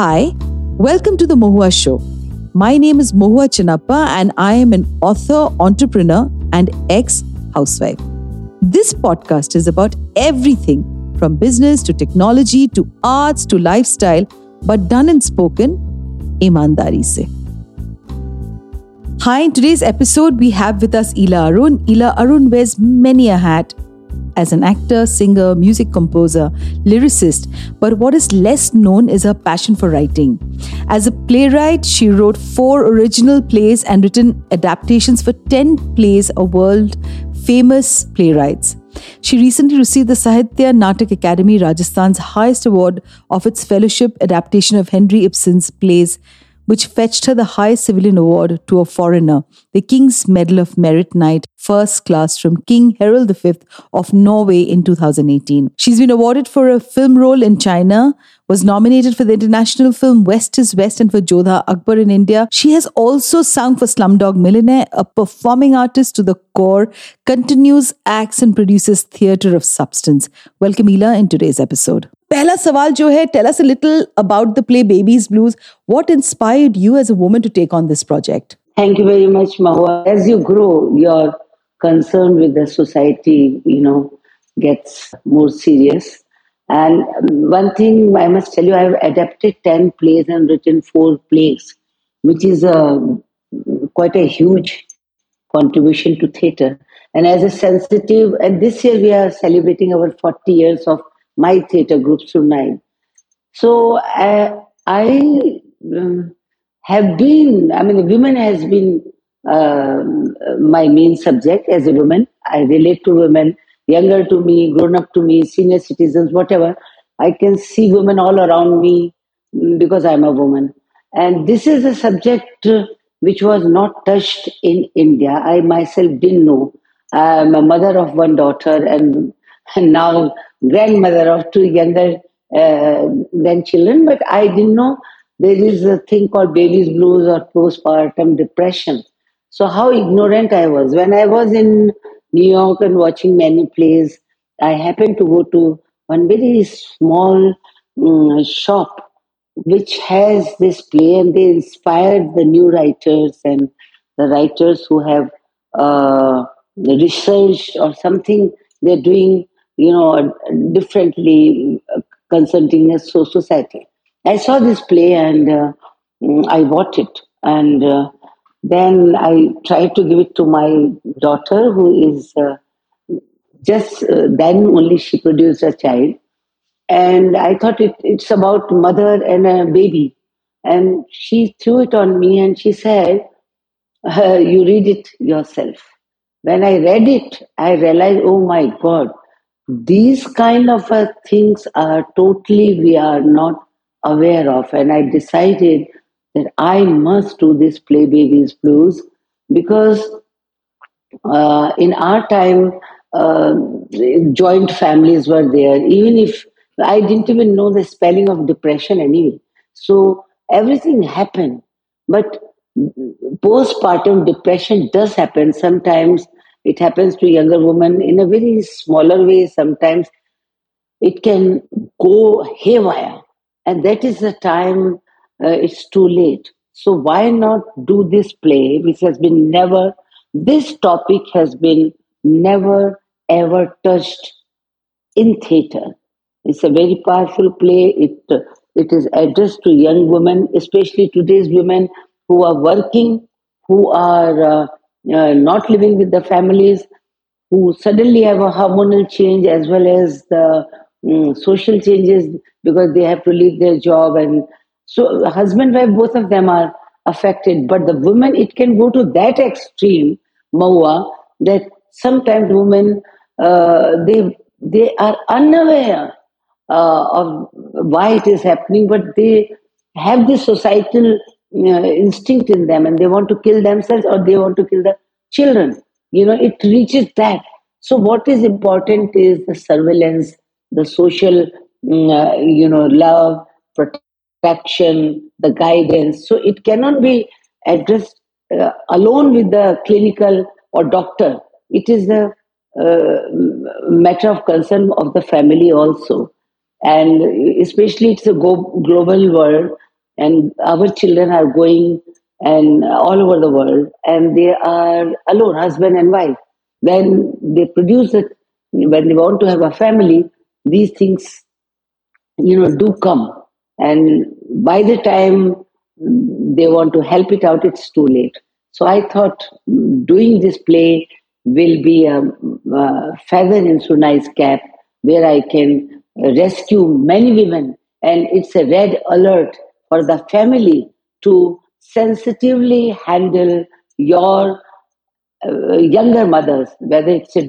Hi, welcome to The Mohua Show. My name is Mohua Chenappa and I am an author, entrepreneur and ex-housewife. This podcast is about everything from business to technology to arts to lifestyle, but done and spoken imandari se. Hi, in today's episode we have with us Ila Arun. Ila Arun wears many a hat as an actor, singer, music composer, lyricist, but what is less known is her passion for writing. As a playwright, she wrote 4 original plays and written adaptations for 10 plays of world-famous playwrights. She recently received the Sahitya Natak Academy, Rajasthan's highest award of its fellowship adaptation of Henry Ibsen's plays, which fetched her the highest civilian award to a foreigner, the King's Medal of Merit Knight, first class from King Harald V of Norway in 2018. She's been awarded for a film role in China, was nominated for the international film West is West and for Jodha Akbar in India. She has also sung for Slumdog Millionaire, a performing artist to the core, continues, acts and produces theatre of substance. Welcome Ila in today's episode. पहला सवाल जो है, tell us a little about the play Baby's Blues. What inspired you as a woman to take on this project? Thank you very much, Mahua. As you grow, your concern with the society, gets more serious. And one thing I must tell you, I have adapted 10 plays and written 4 plays, which is quite a huge contribution to theatre. And as a sensitive, and this year we are celebrating our 40 years of my theatre group, Sunite. So I have been, women has been my main subject as a woman. I relate to women, younger to me, grown up to me, senior citizens, whatever. I can see women all around me because I'm a woman. And this is a subject which was not touched in India. I myself didn't know. I'm a mother of one daughter and now grandmother of 2 younger grandchildren, but I didn't know there is a thing called baby's blues or postpartum depression. So how ignorant I was. When I was in New York and watching many plays, I happened to go to one very small shop which has this play, and they inspired the new writers and the writers who have researched or something they're doing, differently concerning society. I saw this play and I bought it. And then I tried to give it to my daughter, who is then only she produced a child. And I thought it's about mother and a baby. And she threw it on me and she said, you read it yourself. When I read it, I realized, oh my God, these kind of things are totally we are not aware of. And I decided that I must do this play Baby's Blues because in our time, joint families were there. Even if I didn't even know the spelling of depression anyway. So everything happened. But postpartum depression does happen. Sometimes it happens to younger women in a very smaller way. Sometimes it can go haywire. And that is the time it's too late. So why not do this play, which has been never, this topic has been never ever touched in theatre. It's a very powerful play. It is addressed to young women, especially today's women who are working, who are not living with the families, who suddenly have a hormonal change as well as the social changes because they have to leave their job. And so husband, wife, both of them are affected. But the women, it can go to that extreme, Mahua, that sometimes women, they are unaware of why it is happening, but they have this societal instinct in them and they want to kill themselves or they want to kill the children. It reaches that. So what is important is the surveillance, the social, love, protection, the guidance. So it cannot be addressed alone with the clinical or doctor. It is a matter of concern of the family also. And especially it's a global world. And our children are going and all over the world, and they are alone, husband and wife. When they produce it, when they want to have a family, these things, do come. And by the time they want to help it out, it's too late. So I thought doing this play will be a feather in Sunai's cap, where I can rescue many women. And it's a red alert for the family to sensitively handle your younger mothers, whether it's a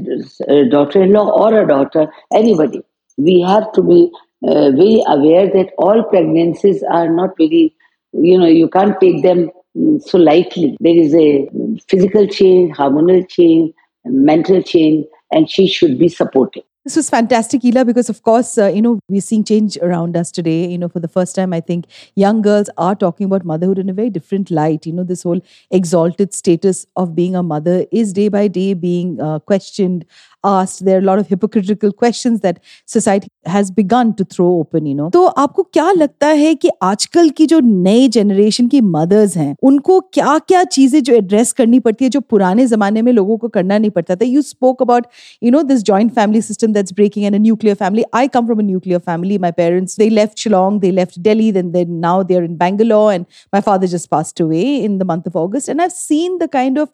daughter-in-law or a daughter, anybody. We have to be very aware that all pregnancies are not very, you can't take them so lightly. There is a physical change, hormonal change, mental change, and she should be supported. This was fantastic, Ila, because of course, we're seeing change around us today. For the first time, I think young girls are talking about motherhood in a very different light. This whole exalted status of being a mother is day by day being questioned, asked. There are a lot of hypocritical questions that society has begun to throw open. तो आपको क्या लगता है कि आजकल की जो नई generation की mothers हैं, उनको क्या-क्या चीजें जो address करनी पड़ती है, जो पुराने ज़माने में लोगों को करना नहीं पड़ता था? You spoke about, this joint family system that's breaking and a nuclear family. I come from a nuclear family. My parents, they left Shillong, they left Delhi, then now they're in Bangalore, and my father just passed away in the month of August. And I've seen the kind of,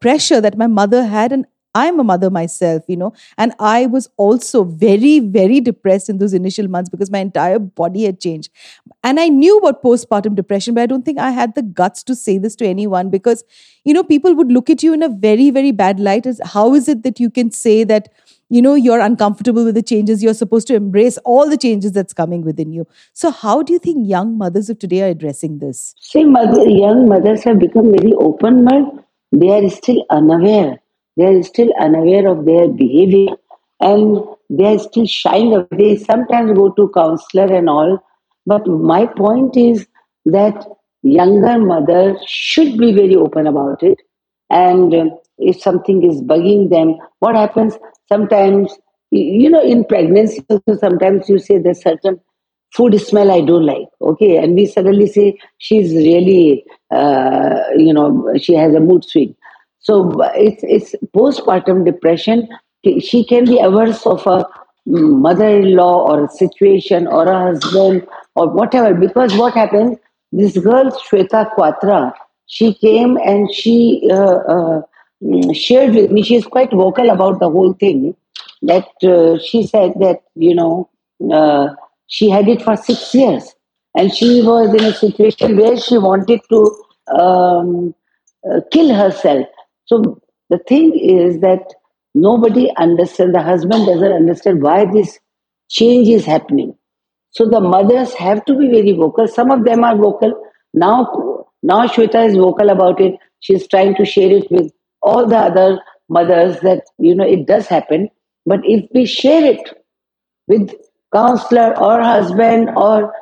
pressure that my mother had, and I'm a mother myself, and I was also very, very depressed in those initial months because my entire body had changed. And I knew about postpartum depression, but I don't think I had the guts to say this to anyone because, people would look at you in a very, very bad light. As how is it that you can say that, you're uncomfortable with the changes? You're supposed to embrace all the changes that's coming within you. So how do you think young mothers of today are addressing this? See, young mothers have become very open, but they are still unaware. They are still unaware of their behavior and they are still shying away. They sometimes go to counselor and all. But my point is that younger mothers should be very open about it. And if something is bugging them, what happens sometimes, in pregnancy, sometimes you say there's certain food smell I don't like. Okay. And we suddenly say she's really, she has a mood swing. So it's postpartum depression. She can be averse of a mother-in-law or a situation or a husband or whatever. Because what happened, this girl Shweta Quatra, she came and she shared with me. She is quite vocal about the whole thing. That she said that, she had it for 6 years. And she was in a situation where she wanted to kill herself. So the thing is that nobody understands, the husband doesn't understand why this change is happening. So the mothers have to be very vocal. Some of them are vocal. Now Shweta is vocal about it. She's trying to share it with all the other mothers that, it does happen. But if we share it with counselor or husband or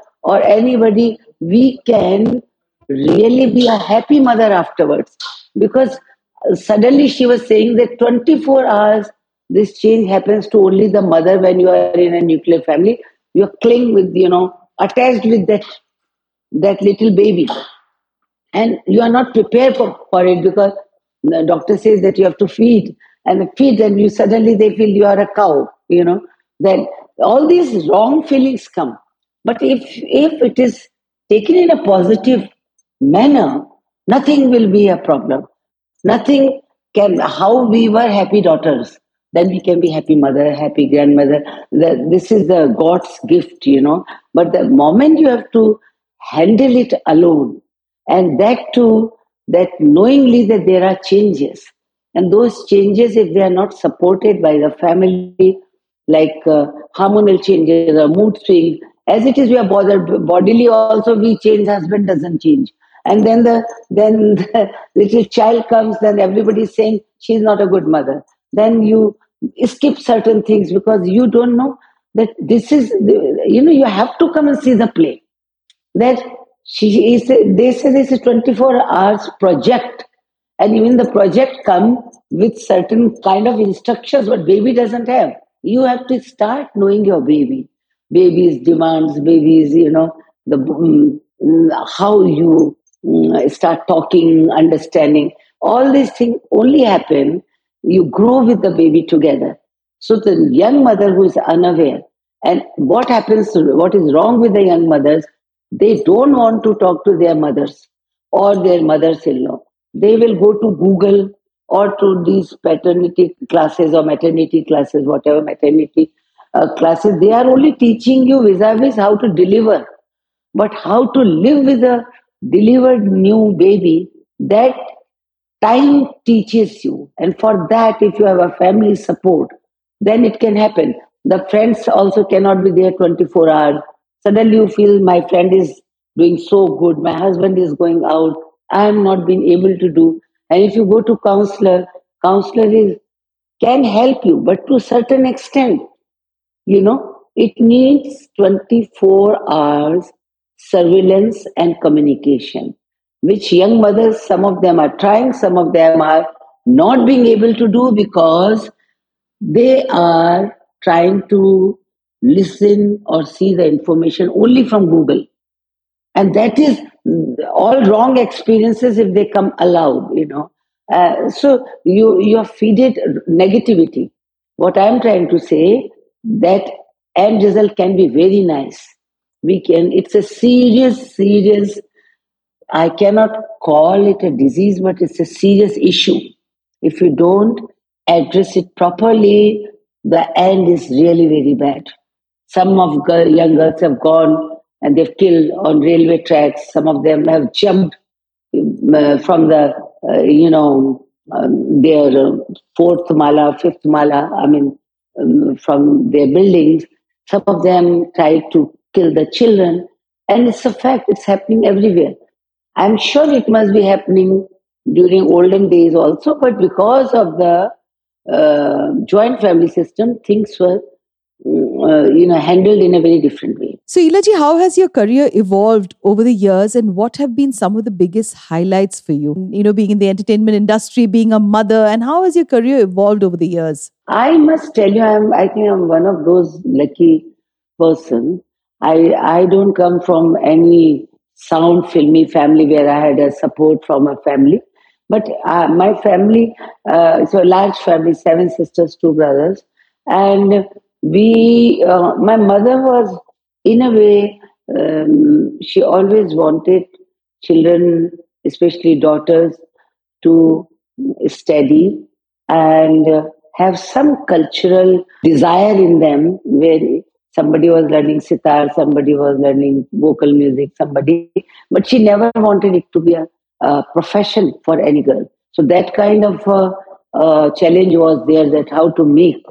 anybody, we can really be a happy mother afterwards. Because suddenly she was saying that 24 hours, this change happens to only the mother when you are in a nuclear family. You're cling with, attached with that little baby. And you are not prepared for it because the doctor says that you have to feed and you suddenly they feel you are a cow, Then all these wrong feelings come. But if it is taken in a positive manner, nothing will be a problem. Nothing can, how we were happy daughters, then we can be happy mother, happy grandmother. This is the God's gift, But the moment you have to handle it alone, and that too, that knowingly that there are changes. And those changes, if they are not supported by the family, like hormonal changes or mood swing, as it is, we are bothered bodily also, we change, husband doesn't change. And then the little child comes, then everybody is saying she's not a good mother. Then you skip certain things because you don't know that this is, you have to come and see the play. That she is, they say this is 24 hours project. And even the project comes with certain kind of instructions what baby doesn't have. You have to start knowing your baby. Baby's demands, baby's, how you start talking, understanding. All these things only happen, you grow with the baby together. So the young mother who is unaware, and what happens, what is wrong with the young mothers, they don't want to talk to their mothers or their mothers-in-law. They will go to Google or to these paternity classes or maternity classes, whatever maternity classes. They are only teaching you vis-a-vis how to deliver. But how to live with a delivered new baby, that time teaches you. And for that, if you have a family support, then it can happen. The friends also cannot be there 24 hours. Suddenly you feel my friend is doing so good, my husband is going out, I am not being able to do. And if you go to counselor, can help you, but to a certain extent, you know, it needs 24 hours surveillance and communication, which young mothers, some of them are trying, some of them are not being able to do because they are trying to listen or see the information only from Google. And that is all wrong experiences if they come aloud, you know. So you are feeded negativity. What I am trying to say, that end result can be very nice. It's a serious, I cannot call it a disease, but it's a serious issue. If you don't address it properly, the end is really very bad. Some of young girls have gone and they've killed on railway tracks. Some of them have jumped from the, their fourth mala, fifth mala, from their buildings. Some of them tried to kill the children. And it's a fact, it's happening everywhere. I'm sure it must be happening during olden days also, but because of the joint family system, things were handled in a very different way. So, Ila ji, how has your career evolved over the years, and what have been some of the biggest highlights for you? You know, being in the entertainment industry, being a mother, and how has your career evolved over the years? I must tell you, I think I'm one of those lucky person. I don't come from any sound filmy family where I had a support from a family. But my family, it's a large family, 7 sisters, 2 brothers. And my mother was, in a way, she always wanted children, especially daughters, to study and have some cultural desire in them, where somebody was learning sitar, somebody was learning vocal music, but she never wanted it to be a profession for any girl. So that kind of challenge was there, that how to make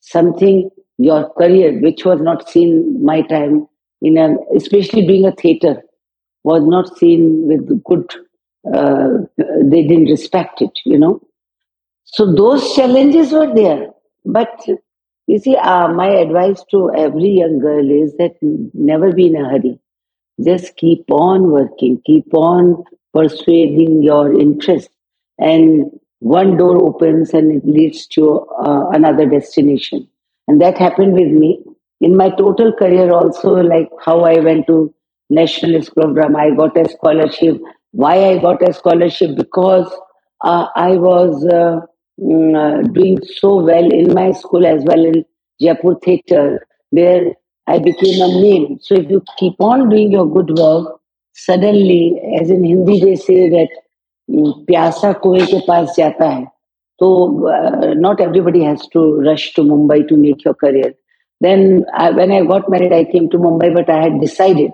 something your career, which was not seen my time, especially doing a theatre, was not seen with good, they didn't respect it, you know. So those challenges were there. But you see, my advice to every young girl is that never be in a hurry. Just keep on working, keep on persuading your interest, and one door opens and it leads to another destination. And that happened with me. In my total career also, like how I went to National School of Drama, I got a scholarship. Why I got a scholarship? Because I was doing so well in my school as well, in Jaipur Theatre, where I became a name. So if you keep on doing your good work, suddenly, as in Hindi they say that pyasa kuein ke paas jata hai. So not everybody has to rush to Mumbai to make your career. Then when I got married, I came to Mumbai, but I had decided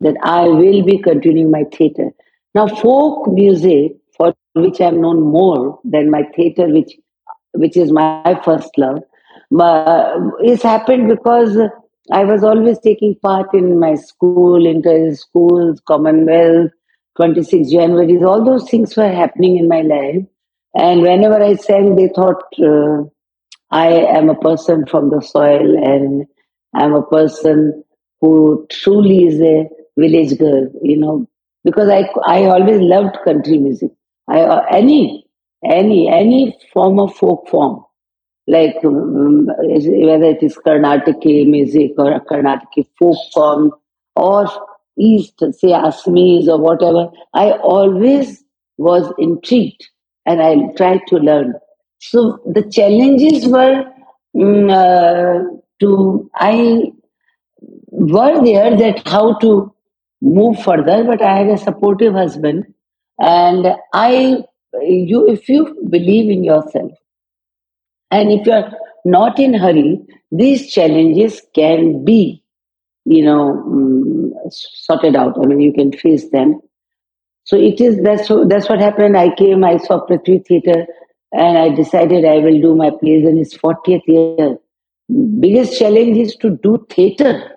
that I will be continuing my theatre. Now folk music, for which I am known more than my theatre, which is my first love, it's happened because I was always taking part in my school, inter-schools, Commonwealth, 26 Januaries, all those things were happening in my life. And whenever I sang, they thought I am a person from the soil and I'm a person who truly is a village girl, you know, because I always loved country music. Any form of folk form. Like whether it is Carnataka music or Carnataka folk song or East, say Assamese or whatever, I always was intrigued and I tried to learn. So the challenges were how to move further, but I had a supportive husband, and if you believe in yourself and if you're not in hurry, these challenges can be, sorted out. I mean, you can face them. So that's what happened. I came, I saw Prithvi Theatre, and I decided I will do my plays in his 40th year. Biggest challenge is to do theatre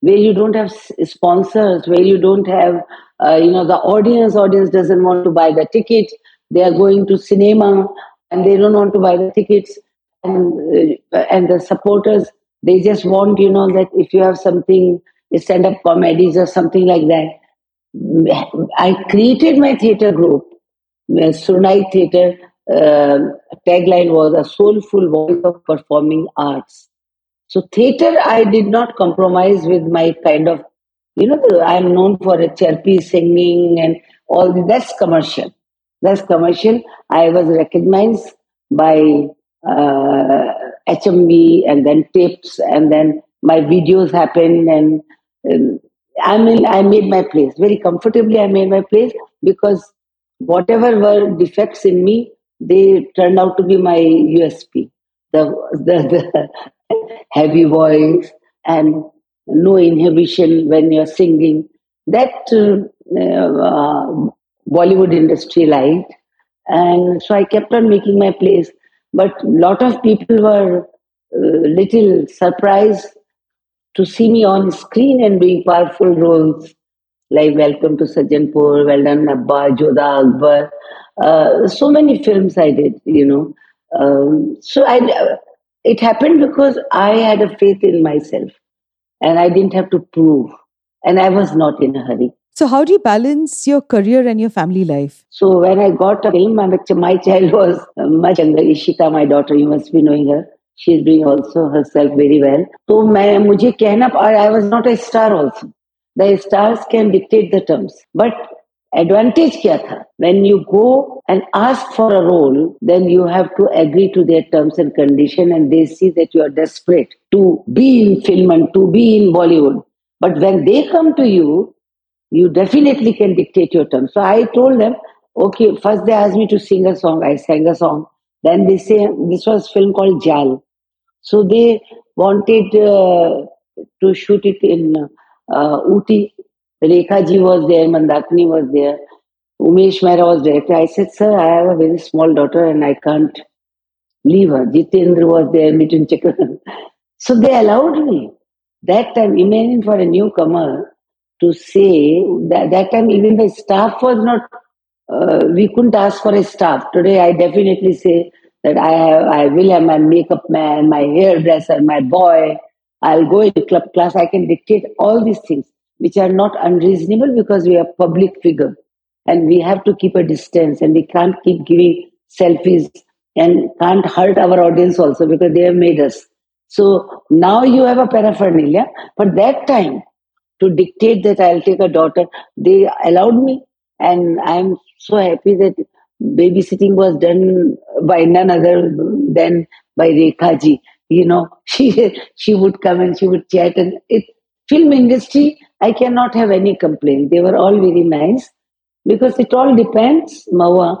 where you don't have sponsors, where you don't have, the audience. Audience doesn't want to buy the ticket. They are going to cinema and they don't want to buy the tickets. And the supporters, they just want, that if you have something, stand-up comedies or something like that. I created my theatre group, Sunite Theater. Tagline was a soulful voice of performing arts. So theatre, I did not compromise with my kind of, I'm known for a chirpy singing and all. That's commercial. I was recognized by HMV and then tips, and then my videos happened, and I made my place. Very comfortably I made my place, because whatever were defects in me, they turned out to be my USP. The heavy voice and no inhibition when you're singing. That Bollywood industry liked. And so I kept on making my plays. But a lot of people were little surprised to see me on screen and doing powerful roles like Welcome to Sajjanpur, Well Done Abba, Jodha Akbar. So many films I did, it happened because I had a faith in myself and I didn't have to prove, and I was not in a hurry. So how do you balance your career and your family life? So when I got a film, my child was much younger, Ishita, my daughter, you must be knowing her. She is doing also herself very well. So I was not a star also. The stars can dictate the terms. But advantage kya tha? When you go and ask for a role, then you have to agree to their terms and condition, and they see that you are desperate to be in film and to be in Bollywood. But when they come to you, you definitely can dictate your terms. So I told them, okay, first they asked me to sing a song. I sang a song. Then they say, this was a film called Jaal. So they wanted to shoot it in Uti. Rekha ji was there, Mandakini was there, Umesh Mehra was director. I said, sir, I have a very small daughter and I can't leave her. Jitendra was there, Mitin Chakran. So they allowed me. That time, imagine for a newcomer to say, that time even the staff was not, we couldn't ask for a staff. Today I definitely say that I will have my makeup man, my hairdresser, my boy. I'll go into club class. I can dictate all these things, which are not unreasonable because we are public figure and we have to keep a distance, and we can't keep giving selfies and can't hurt our audience also because they have made us. So now you have a paraphernalia, but that time to dictate that I'll take a daughter, they allowed me, and I'm so happy that babysitting was done by none other than by Rekha ji. She would come and she would chat, and film industry, I cannot have any complaint. They were all very nice, because it all depends, Mohua,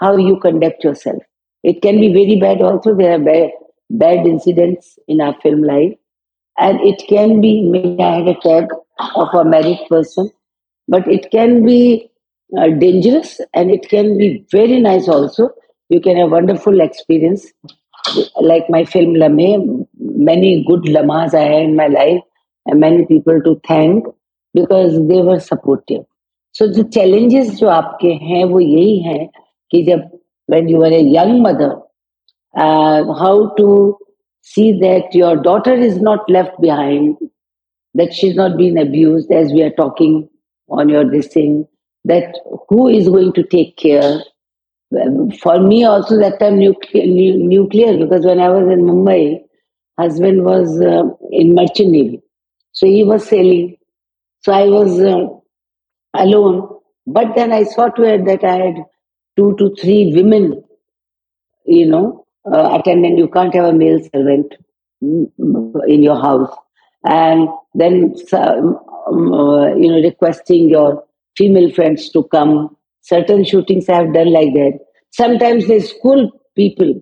how you conduct yourself. It can be very bad also. There are bad incidents in our film life, and it can be, maybe I had a tag of a married person, but it can be dangerous and it can be very nice also. You can have wonderful experience. Like my film Lamhe, many good lamas I had in my life, and many people to thank because they were supportive. So the challenges जो आपके हैं वो यही हैं कि जब when you were a young mother, how to see that your daughter is not left behind, that she's not being abused as we are talking on your this thing, that who is going to take care. For me also that time nuclear, because when I was in Mumbai, husband was in merchant navy. So he was sailing. So I was alone. But then I saw to it that I had 2 to 3 women, attendant. You can't have a male servant in your house. And then, requesting your female friends to come. Certain shootings I have done like that. Sometimes they school people.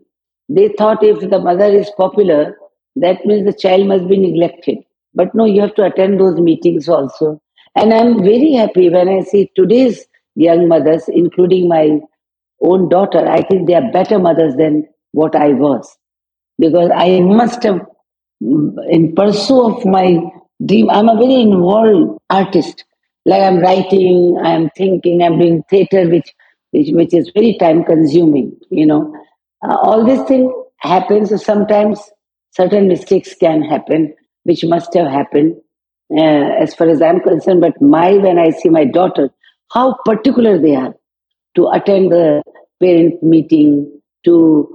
They thought if the mother is popular, that means the child must be neglected. But no, you have to attend those meetings also. And I'm very happy when I see today's young mothers, including my own daughter. I think they are better mothers than what I was. Because I must have, in pursuit of my dream, I'm a very involved artist. Like I'm writing, I'm thinking, I'm doing theatre, which is very time consuming, All this thing happens, so sometimes certain mistakes can happen, which must have happened as far as I'm concerned. But when I see my daughter, how particular they are to attend the parent meeting, to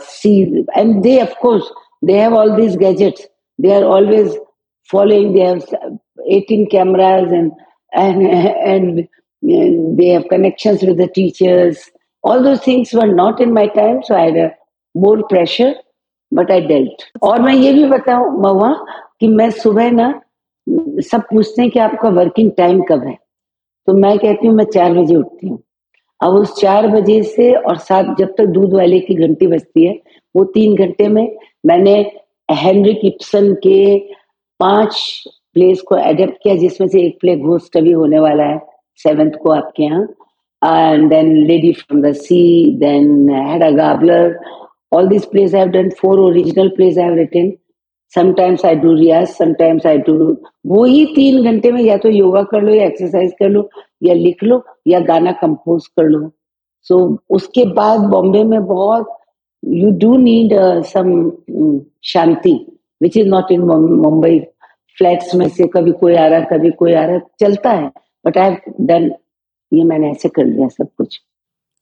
see. And they, of course, they have all these gadgets. They are always following. They have 18 cameras and they have connections with the teachers. All those things were not in my time, so I had more pressure, but I dealt. और मैं ये भी बताऊँ महुआ कि मैं सुबह ना सब पूछते हैं कि आपका वर्किंग टाइम कब है, तो मैं कहती हूँ मैं 4 बजे उठती हूँ. अब उस 4 बजे से और 7 जब तक दूध वाले की घंटी बजती है, वो 3 घंटे में मैंने हेनरी इब्सन के 5 प्लेस को एडेप्ट किया, जिसमें से एक प्ले घोस्ट भी होने वाला है 7th को आपके यहाँ. And then Lady from the Sea, then Hedda Gabler. All these plays I have done, 4 original plays I have written. Sometimes I do riyaz, sometimes I do. वो ही 3 घंटे में या तो योगा कर लो, या एक्सरसाइज कर लो, या लिख लो, या गाना कंपोज कर लो. So उसके बाद बॉम्बे में बहुत you do need some Shanti, which is not in Mumbai. Flats में से कभी कोई आ रहा, कभी कोई आ रहा, चलता है. But I have done. ये मैंने ऐसे कर लिया सब कुछ.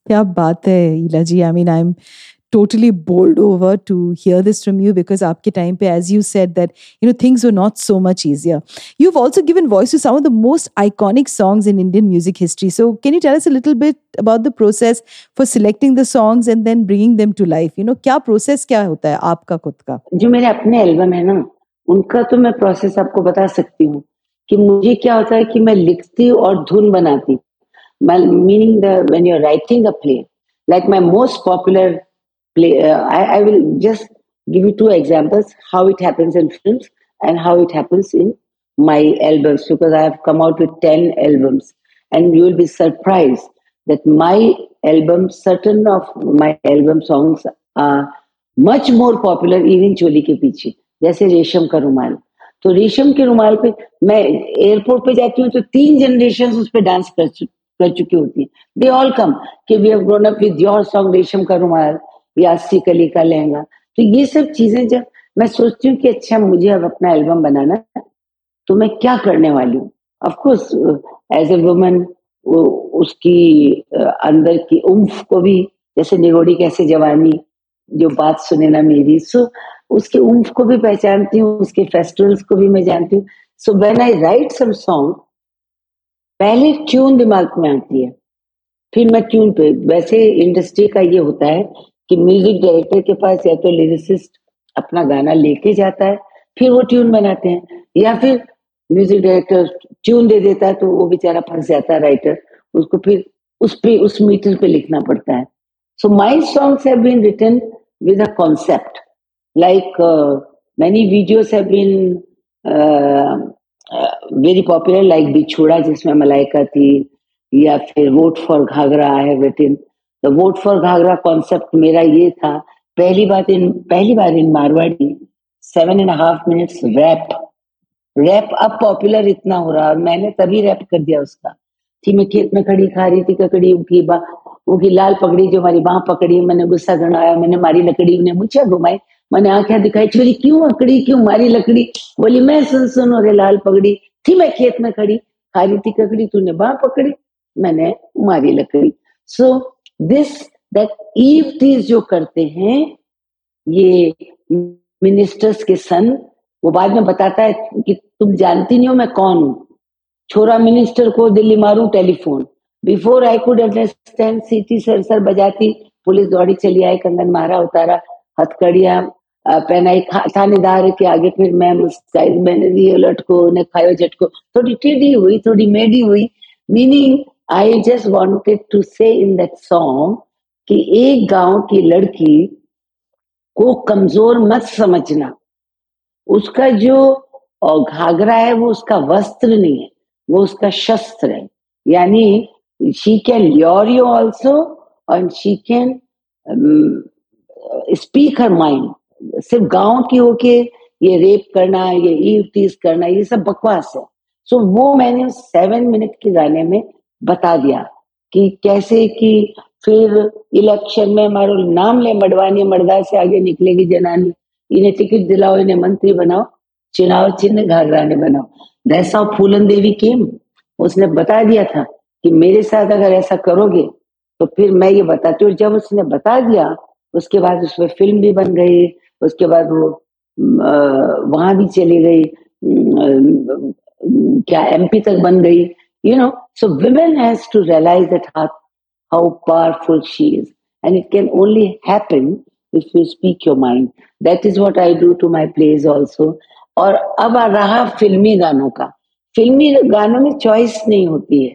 क्या बात है इला जी. I mean, I'm totally bowled over to hear this from you, because आपके time पे, as you said, that things were not so much easier. You've also given voice to some of the most iconic songs in Indian music history. So can you tell us a little bit about the process for selecting the songs and then bringing them to life? क्या process क्या होता है आपका खुद का? जो मेरे अपने album है ना, उनका तो मैं process आपको बता सकती हूँ कि मुझे क्या होता है कि मैं लिखती और धुन बनाती. Meaning, when you're writing a play, like my most popular play, I will just give you 2 examples, how it happens in films and how it happens in my albums, because I have come out with 10 albums. And you will be surprised that my album, certain of my album songs are much more popular, even Choli Ke Peeche, जैसे रेशम का रुमाल. तो रेशम के रुमाल पे मैं एयरपोर्ट पे जाती हूँ तो 3 जनरेशंस उस पे डांस कर चुकी चुकी होती है. They all come कि we have grown up with your song रेशम का रुमाल, यास्त्री कलिका लहंगा. तो ये सब चीजें जब मैं सोचती हूँ कि अच्छा मुझे अब अपना एल्बम बनाना है, तो मैं क्या करने वाली हूँ. Of course, as a woman, उसकी अंदर की उम्फ को भी, जैसे निगोड़ी कैसे जवानी जो बात सुने ना मेरी, so उसके उम्फ को भी पहचानती हूँ, उसके फेस्टिवल्स को भी मैं जानती हूँ. So when I write some song, पहले ट्यून दिमाग में आती है, फिर मैं ट्यून पे. वैसे इंडस्ट्री का ये होता है कि म्यूजिक डायरेक्टर के पास या तो लिरिसिस्ट अपना गाना लेके जाता है, फिर वो ट्यून बनाते हैं, या फिर म्यूजिक डायरेक्टर ट्यून दे देता है, तो वो बेचारा फंस जाता है राइटर, उसको फिर उस मीटर पे लिखना पड़ता है. So my songs have been written with a concept, like many videos have been very popular, like Bichhoda जिसमें मलाइका थी, या फिर vote for Ghaghra. I have written the vote for Ghaghra concept. मेरा ये था पहली बार इन मारवाड़ी 7.5 minutes रैप अब पॉपुलर इतना हो रहा, और मैंने तभी रैप कर दिया उसका. थी मैं खेत में खड़ी खा रही थी ककड़ी, उनकी लाल पगड़ी जो हमारी बाह पकड़ी, मैंने गुस्सा गड़ाया, मैंने मारी लकड़ी, उन्हें मुझे घुमाई, मैंने आंखें दिखाई, चोरी क्यों अकड़ी, क्यों मारी लकड़ी, बोली मैं सुन और लाल पगड़ी, थी मैं खेत में खड़ी खा रही थी ककड़ी, तूने बाह पकड़ी, मैंने मारी लकड़ी. So this that eve Teej जो करते हैं ये मिनिस्टर्स के सन, वो बाद में बताता है कि तुम जानती नहीं हो मैं कौन हूँ, छोरा मिनिस्टर को दिल्ली मारू telephone. Before I could understand सीटी सरसर बजाती पुलिस दौड़ी चली आई, कंगन मारा उतारा, हथकड़िया पहनाई, थानेदार के आगे फिर मैं मुस्ताइज मैंने दिए लटको ने खायो झटको, थोड़ी टेढ़ी हुई, थोड़ी मेढ़ी हुई. Meaning I just wanted to say in that song कि एक गांव की लड़की को कमजोर मत समझना. उसका जो घाघरा है वो उसका वस्त्र नहीं है, वो उसका शस्त्र है. यानी she can lure you also and she can speak her mind. सिर्फ गांव की हो के ये रेप करना, ये ईव टीज करना, ये सब बकवास है. सो वो मैंने 7 मिनट के गाने में बता दिया कि कैसे कि फिर इलेक्शन में मारो नाम ले मडवानी, मर्दा से आगे निकलेगी जनानी, इन्हें टिकट दिलाओ, इन्हें मंत्री बनाओ, चुनाव चिन्ह घाघराने बनाओ. That's how Phoolan Devi came. उसने बता दिया था कि मेरे साथ अगर ऐसा करोगे तो फिर मैं ये बताती हूँ. जब उसने बता दिया उसके बाद उसमें फिल्म भी बन गई, उसके बाद वो वहां भी चली गई, क्या MP तक बन गई. You know, so women has to realize that how powerful she is. And it can only happen if you speak your mind. That is what I do to my plays also. और अब आ रहा फिल्मी गानों का. फिल्मी गानों में choice नहीं होती है.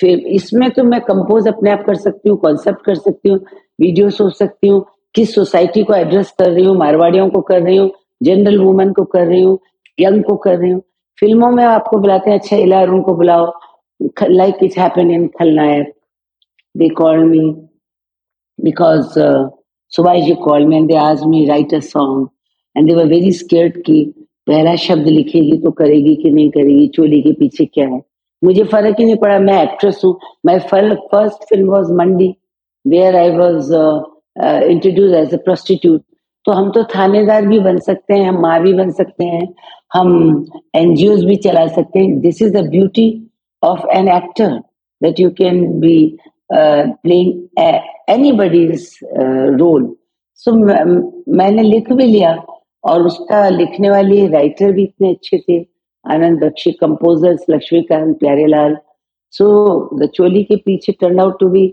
फिर इसमें तो मैं कंपोज अपने आप कर सकती हूँ, कॉन्सेप्ट कर सकती हूँ, वीडियो सोच सकती हूँ, किस सोसाइटी को एड्रेस कर रही हूँ, मारवाड़ियों को कर रही हूँ, जनरल वुमेन को कर रही हूँ, यंग को कर रही हूँ. फिल्मों में आपको बुलाते हैं, अच्छा इला अरुण को बुलाओ, like it happened in Khelna. They called me because Subhashji called me and they asked me write a song and they were very scared कि पहला शब्द लिखेगी तो करेगी कि नहीं करेगी, चोली के पीछे क्या है. मुझे फर्क ही नहीं पड़ा, मैं एक्ट्रेस हूँ. My first film was Mandi where I was introduced as a prostitute. तो हम तो थानेदार भी बन सकते हैं, हम माँ भी बन सकते हैं, हम NGOs भी चला सकते हैं. This is the beauty of an actor that you can be playing anybody's role. So मैंने लिख भी लिया और उसका लिखने वाले राइटर भी इतने अच्छे थे, Anand Bakshi, composers Laxmikant Pyarelal. So the Choli के Peeche turned out to be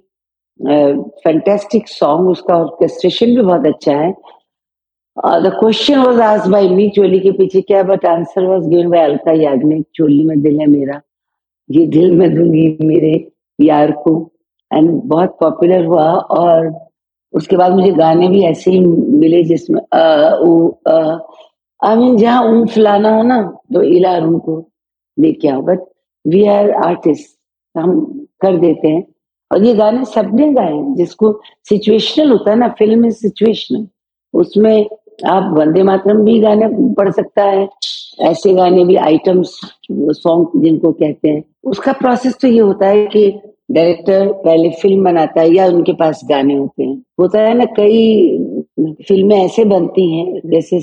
fantastic song. उसका orchestration भी बहुत अच्छा है. The question was asked by me, चोली के पीछे क्या, but answer was given by Alka Yagnik, चोली में दिल है मेरा, ये दिल में दूंगी मेरे यार को. एंड बहुत पॉपुलर हुआ. और उसके बाद मुझे गाने भी ऐसे ही मिले जिसमें आई मीन जहाँ ऊन फैलाना हो ना तो इला अरुण को लेके आओ. बट वी आर आर्टिस्ट, हम कर देते हैं. और ये गाने सबने गाए जिसको सिचुएशनल होता है ना, फिल्म इज सिचुएशनल. उसमें आप वंदे मातरम भी गाने पढ़ सकता है, ऐसे गाने भी, आइटम्स सॉन्ग जिनको कहते हैं. उसका प्रोसेस तो ये होता है कि डायरेक्टर पहले फिल्म बनाता है या उनके पास गाने होते हैं. होता है ना, कई फिल्में ऐसे बनती हैं जैसे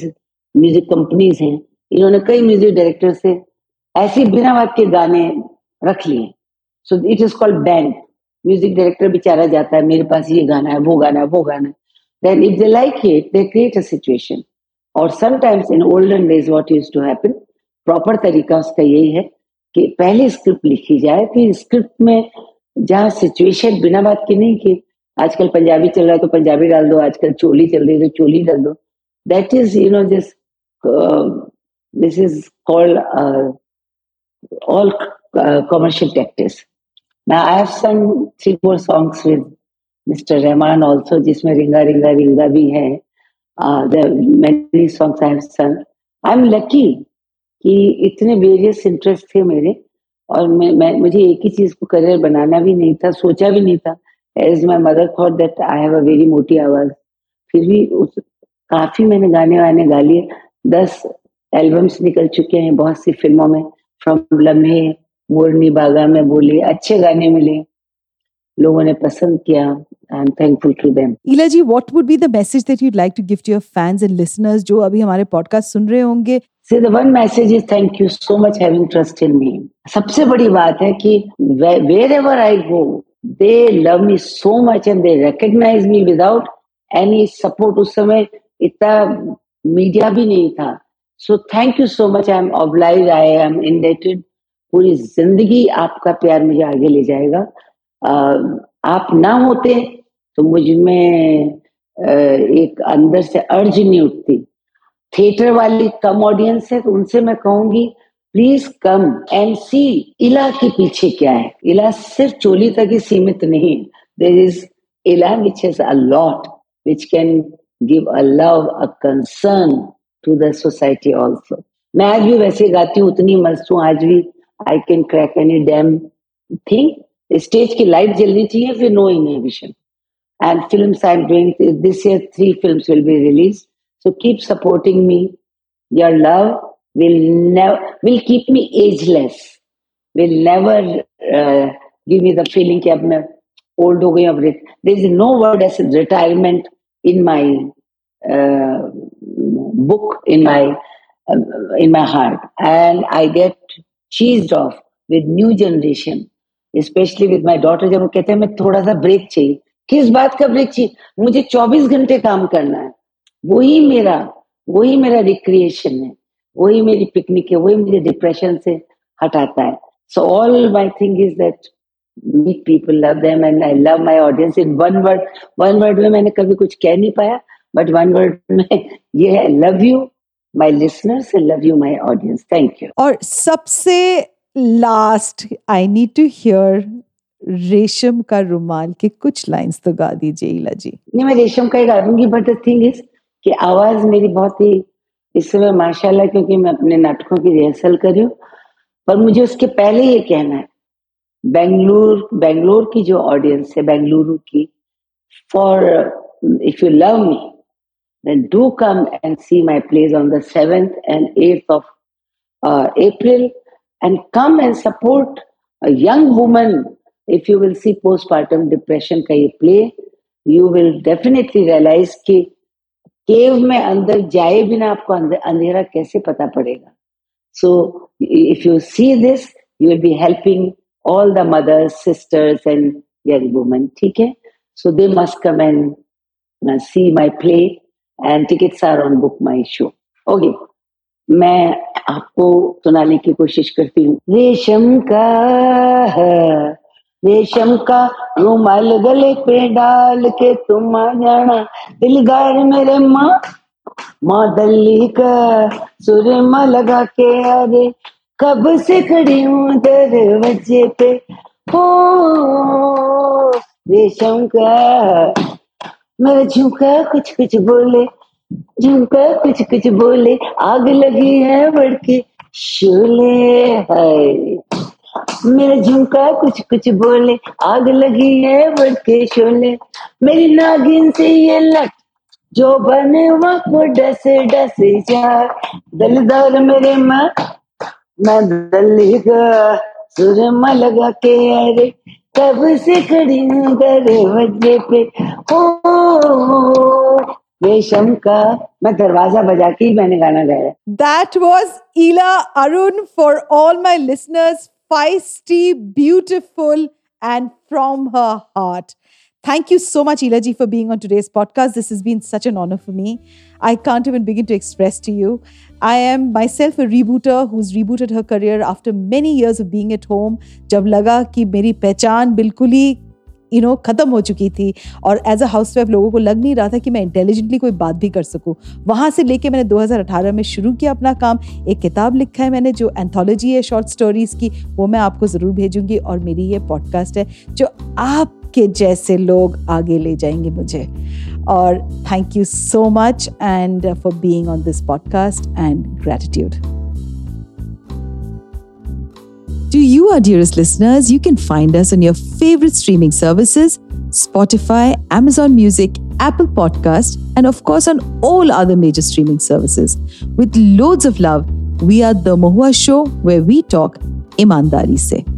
म्यूजिक कंपनीज हैं, इन्होंने कई म्यूजिक डायरेक्टर से ऐसे बिना बात के गाने रख लिए. So it is called band. Music director बेचारा जाता है, मेरे पास ये गाना है, वो गाना है, वो गाना है. Then if they like it, they create a situation. और sometimes in olden days what used to happen, proper तरीका उसका यही है कि पहले स्क्रिप्ट लिखी जाए, फिर स्क्रिप्ट में जहाँ सिचुएशन बिना बात की नहीं कि आजकल पंजाबी चल रहा है तो पंजाबी डाल दो, आजकल चोली चल रही है तो चोली डाल दो. That is you know this is called all commercial tactics. Now I have sung 3-4 songs with Mr. Rahman also, जिसमें रिंगा रिंगा रिंगा भी है. There are many songs I have sung. I'm lucky कि इतने वेरियस इंटरेस्ट थे मेरे. और मुझे एक ही चीज़ को करियर बनाना भी नहीं था, सोचा भी नहीं था. As my mother thought that I have a very मोटी आवाज़. फिर भी उस काफ़ी मैंने गाने वाने गा लिए. 10 एल्बम्स निकल चुके हैं, बहुत सी फिल्मों में. फ्रॉम लम्हे, मोरनी बागा में बोले, अच्छे गाने मिले, लोगों ने पसंद किया. I am thankful to them. Ila ji, what would be the message that you'd like to give to your fans and listeners जो अभी हमारे पॉडकास्ट सुन रहे होंगे? See, the one message is thank you so much having trust in me. सबसे बड़ी बात है कि wherever I go, they love me so much and they recognize me without any support. उस समय इतना मीडिया भी नहीं था. So thank you so much. I am obliged. I am indebted पूरी जिंदगी आपका प्यार मुझे आगे ले जाएगा। आप ना होते तो मुझ में एक अंदर से अर्ज नहीं उठती। थिएटर वाली कम ऑडियंस है तो उनसे मैं कहूंगी प्लीज कम एंड सी इला के पीछे क्या है। इला सिर्फ चोली तक ही सीमित नहीं, there is Ila which has a lot which can give a love a concern to the society also. मैं आज भी वैसे गाती हूँ, उतनी मस्त हूँ आज भी। I can crack any damn thing. Stage की लाइट जलनी चाहिए फिर no inhibition. And films I'm doing this year, 3 films will be released. So keep supporting me. Your love will keep me ageless. Will never give me the feeling that I'm old. There is no word as retirement in my book, in my heart. And I get cheesed off with new generation, especially with my daughter. When she says, "I need a little break," किस बात का break चाहिए? मुझे 24 घंटे काम करना है, वही मेरा रिक्रिएशन है, वही मेरी पिकनिक है, वही मुझे डिप्रेशन से हटाता है। So all my thing is that make people love them and I love my audience in one word में मैंने कभी कुछ कह नहीं पाया, बट वन वर्ड में ये है love you my listeners, love you my audience. Thank you. और सबसे last I need to hear रेशम का रुमाल के कुछ लाइंस तो गा दीजिए इला जी। नहीं, मैं रेशम का ही गा दूंगी, बट द थिंग इज कि आवाज मेरी बहुत ही इस समय माशाल्लाह, क्योंकि मैं अपने नाटकों की रिहर्सल कर रही हूँ। पर मुझे उसके पहले ये कहना है, बेंगलोर की जो ऑडियंस है, बेंगलुरु की, for if you love me then do come and see my plays on the 7th and 8th of April and come and support a young woman. If you will see postpartum depression का ये play, you will definitely realize कि cave में अंदर जाए बिना आपको अंधेरा कैसे पता पड़ेगा। So if you see this, you will be helping all the mothers, sisters and young women. ठीक है? So they must come and see my play and tickets are on Book My Show. Okay. मैं आपको सुनाने की कोशिश करती हूँ। रेशम का रेशम का रूमाल गले पे डाल के तुम आ जाना, दिलगार मेरे माँ माँ दल्ली का सुरमा लगा के आ रे, कब से खड़ी हूँ दरवाजे पे हो रेशम का, मेरा झुमका कुछ कुछ बोले, झुमका कुछ कुछ बोले, आग लगी है बढ़के शोले है, मेरा झुमका कुछ कुछ बोले, आग लगी है बढ़के शोले, मेरी नागिन से ये लट जो बने वो डस डस जा, दलदार मेरे माँ मैं दलगा सुरमा लगा के अरे, कब से खड़ी हूँ दरवाजे पे हो रेशम का। मैं दरवाजा बजा के ही मैंने गाना गाया। That was Ila Arun for all my listeners. Feisty, beautiful, and from her heart. Thank you so much, Ila ji, for being on today's podcast. This has been such an honor for me. I can't even begin to express to you. I am myself a rebooter who's rebooted her career after many years of being at home. Jab laga ki meri pehchan bilkul hi खत्म हो चुकी थी और as a house wife लोगों को लग नहीं रहा था कि मैं इंटेलिजेंटली कोई बात भी कर सकूँ, वहाँ से लेके मैंने 2018 में शुरू किया अपना काम। एक किताब लिखा है मैंने जो एंथोलॉजी है शॉर्ट स्टोरीज़ की, वो मैं आपको ज़रूर भेजूंगी। और मेरी ये पॉडकास्ट है जो आपके जैसे लोग आगे ले जाएंगे मुझे। और thank you so much and for being on this podcast and gratitude. To you, our dearest listeners, you can find us on your favorite streaming services, Spotify, Amazon Music, Apple Podcasts, and of course on all other major streaming services. With loads of love, we are The Mohua Show, where we talk imandari se.